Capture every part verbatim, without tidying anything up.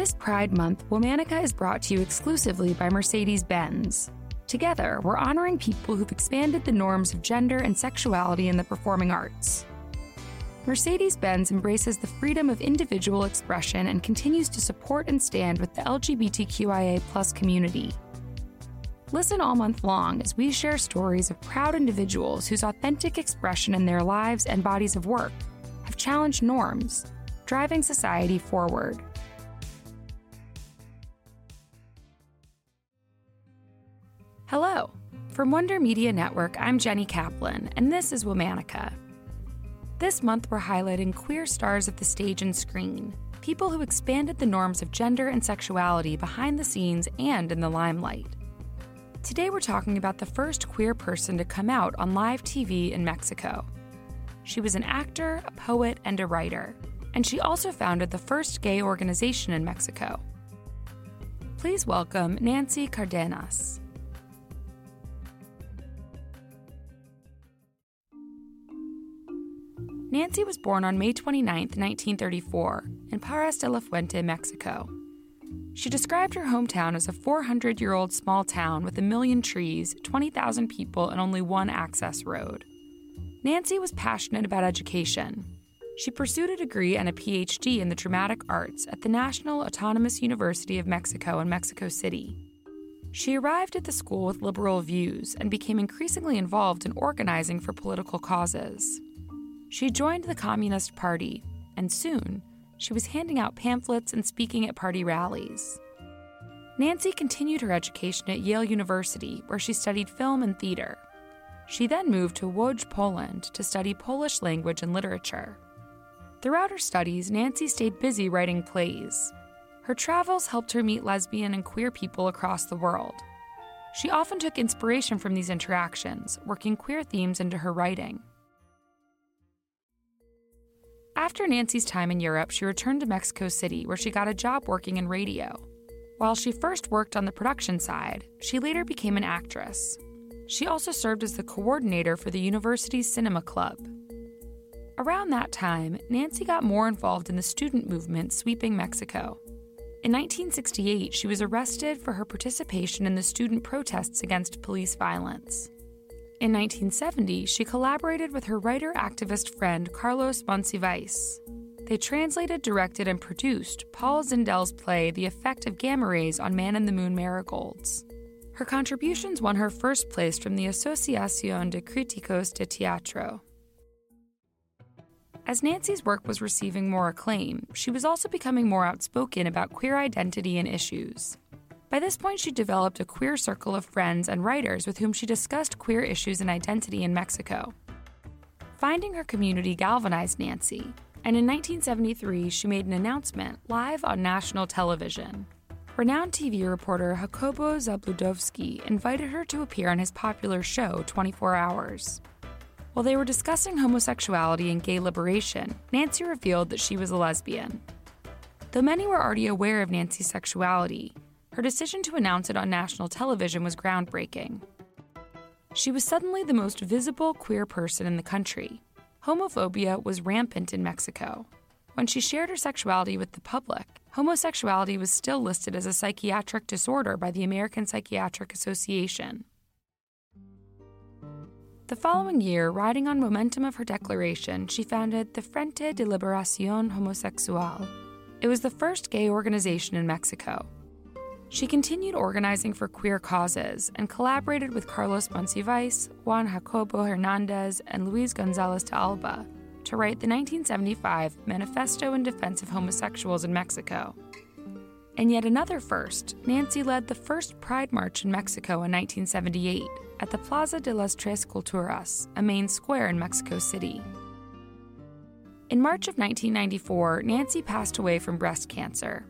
This Pride Month, Womanica is brought to you exclusively by Mercedes-Benz. Together, we're honoring people who've expanded the norms of gender and sexuality in the performing arts. Mercedes-Benz embraces the freedom of individual expression and continues to support and stand with the L G B T Q I A plus community. Listen all month long as we share stories of proud individuals whose authentic expression in their lives and bodies of work have challenged norms, driving society forward. Hello. From Wonder Media Network, I'm Jenny Kaplan, and this is Womanica. This month, we're highlighting queer stars of the stage and screen, people who expanded the norms of gender and sexuality behind the scenes and in the limelight. Today we're talking about the first queer person to come out on live T V in Mexico. She was an actor, a poet, and a writer, and she also founded the first gay organization in Mexico. Please welcome Nancy Cárdenas. Nancy was born on May twenty-ninth, nineteen thirty-four, in Parras de la Fuente, Mexico. She described her hometown as a four hundred year old small town with a million trees, twenty thousand people, and only one access road. Nancy was passionate about education. She pursued a degree and a P H D in the dramatic arts at the National Autonomous University of Mexico in Mexico City. She arrived at the school with liberal views and became increasingly involved in organizing for political causes. She joined the Communist Party, and soon, she was handing out pamphlets and speaking at party rallies. Nancy continued her education at Yale University, where she studied film and theater. She then moved to Łódź, Poland, to study Polish language and literature. Throughout her studies, Nancy stayed busy writing plays. Her travels helped her meet lesbian and queer people across the world. She often took inspiration from these interactions, working queer themes into her writing. After Nancy's time in Europe, she returned to Mexico City, where she got a job working in radio. While she first worked on the production side, she later became an actress. She also served as the coordinator for the university's cinema club. Around that time, Nancy got more involved in the student movement sweeping Mexico. In nineteen sixty-eight, she was arrested for her participation in the student protests against police violence. In nineteen seventy, she collaborated with her writer-activist friend Carlos Monsiváis. They translated, directed, and produced Paul Zindel's play The Effect of Gamma Rays on Man in the Moon Marigolds. Her contributions won her first place from the Asociación de Críticos de Teatro. As Nancy's work was receiving more acclaim, she was also becoming more outspoken about queer identity and issues. By this point, she developed a queer circle of friends and writers with whom she discussed queer issues and identity in Mexico. Finding her community galvanized Nancy, and in nineteen seventy-three, she made an announcement live on national television. Renowned T V reporter Jacobo Zabludovsky invited her to appear on his popular show, twenty-four hours. While they were discussing homosexuality and gay liberation, Nancy revealed that she was a lesbian. Though many were already aware of Nancy's sexuality, her decision to announce it on national television was groundbreaking. She was suddenly the most visible queer person in the country. Homophobia was rampant in Mexico. When she shared her sexuality with the public, homosexuality was still listed as a psychiatric disorder by the American Psychiatric Association. The following year, riding on momentum of her declaration, she founded the Frente de Liberación Homosexual. It was the first gay organization in Mexico. She continued organizing for queer causes and collaborated with Carlos Monsiváis, Juan Jacobo Hernandez, and Luis Gonzalez de Alba to write the nineteen seventy-five Manifesto in Defense of Homosexuals in Mexico. And yet another first, Nancy led the first Pride March in Mexico in nineteen seventy-eight at the Plaza de las Tres Culturas, a main square in Mexico City. In March of nineteen ninety-four, Nancy passed away from breast cancer.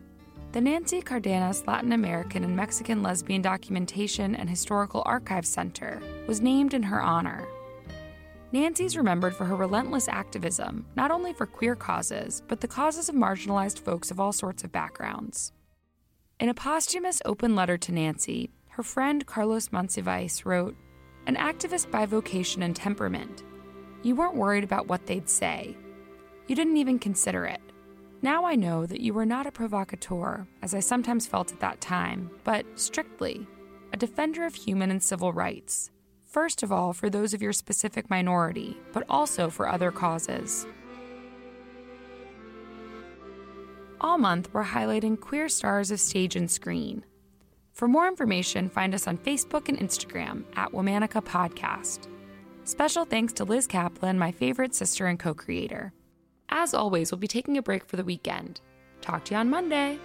The Nancy Cárdenas Latin American and Mexican Lesbian Documentation and Historical Archives Center was named in her honor. Nancy's remembered for her relentless activism, not only for queer causes, but the causes of marginalized folks of all sorts of backgrounds. In a posthumous open letter to Nancy, her friend Carlos Monsiváis wrote, "An activist by vocation and temperament. You weren't worried about what they'd say. You didn't even consider it. Now I know that you were not a provocateur, as I sometimes felt at that time, but strictly a defender of human and civil rights. First of all, for those of your specific minority, but also for other causes. All month, we're highlighting queer stars of stage and screen. For more information, find us on Facebook and Instagram at Womanica Podcast. Special thanks to Liz Kaplan, my favorite sister and co-creator. As always, we'll be taking a break for the weekend. Talk to you on Monday.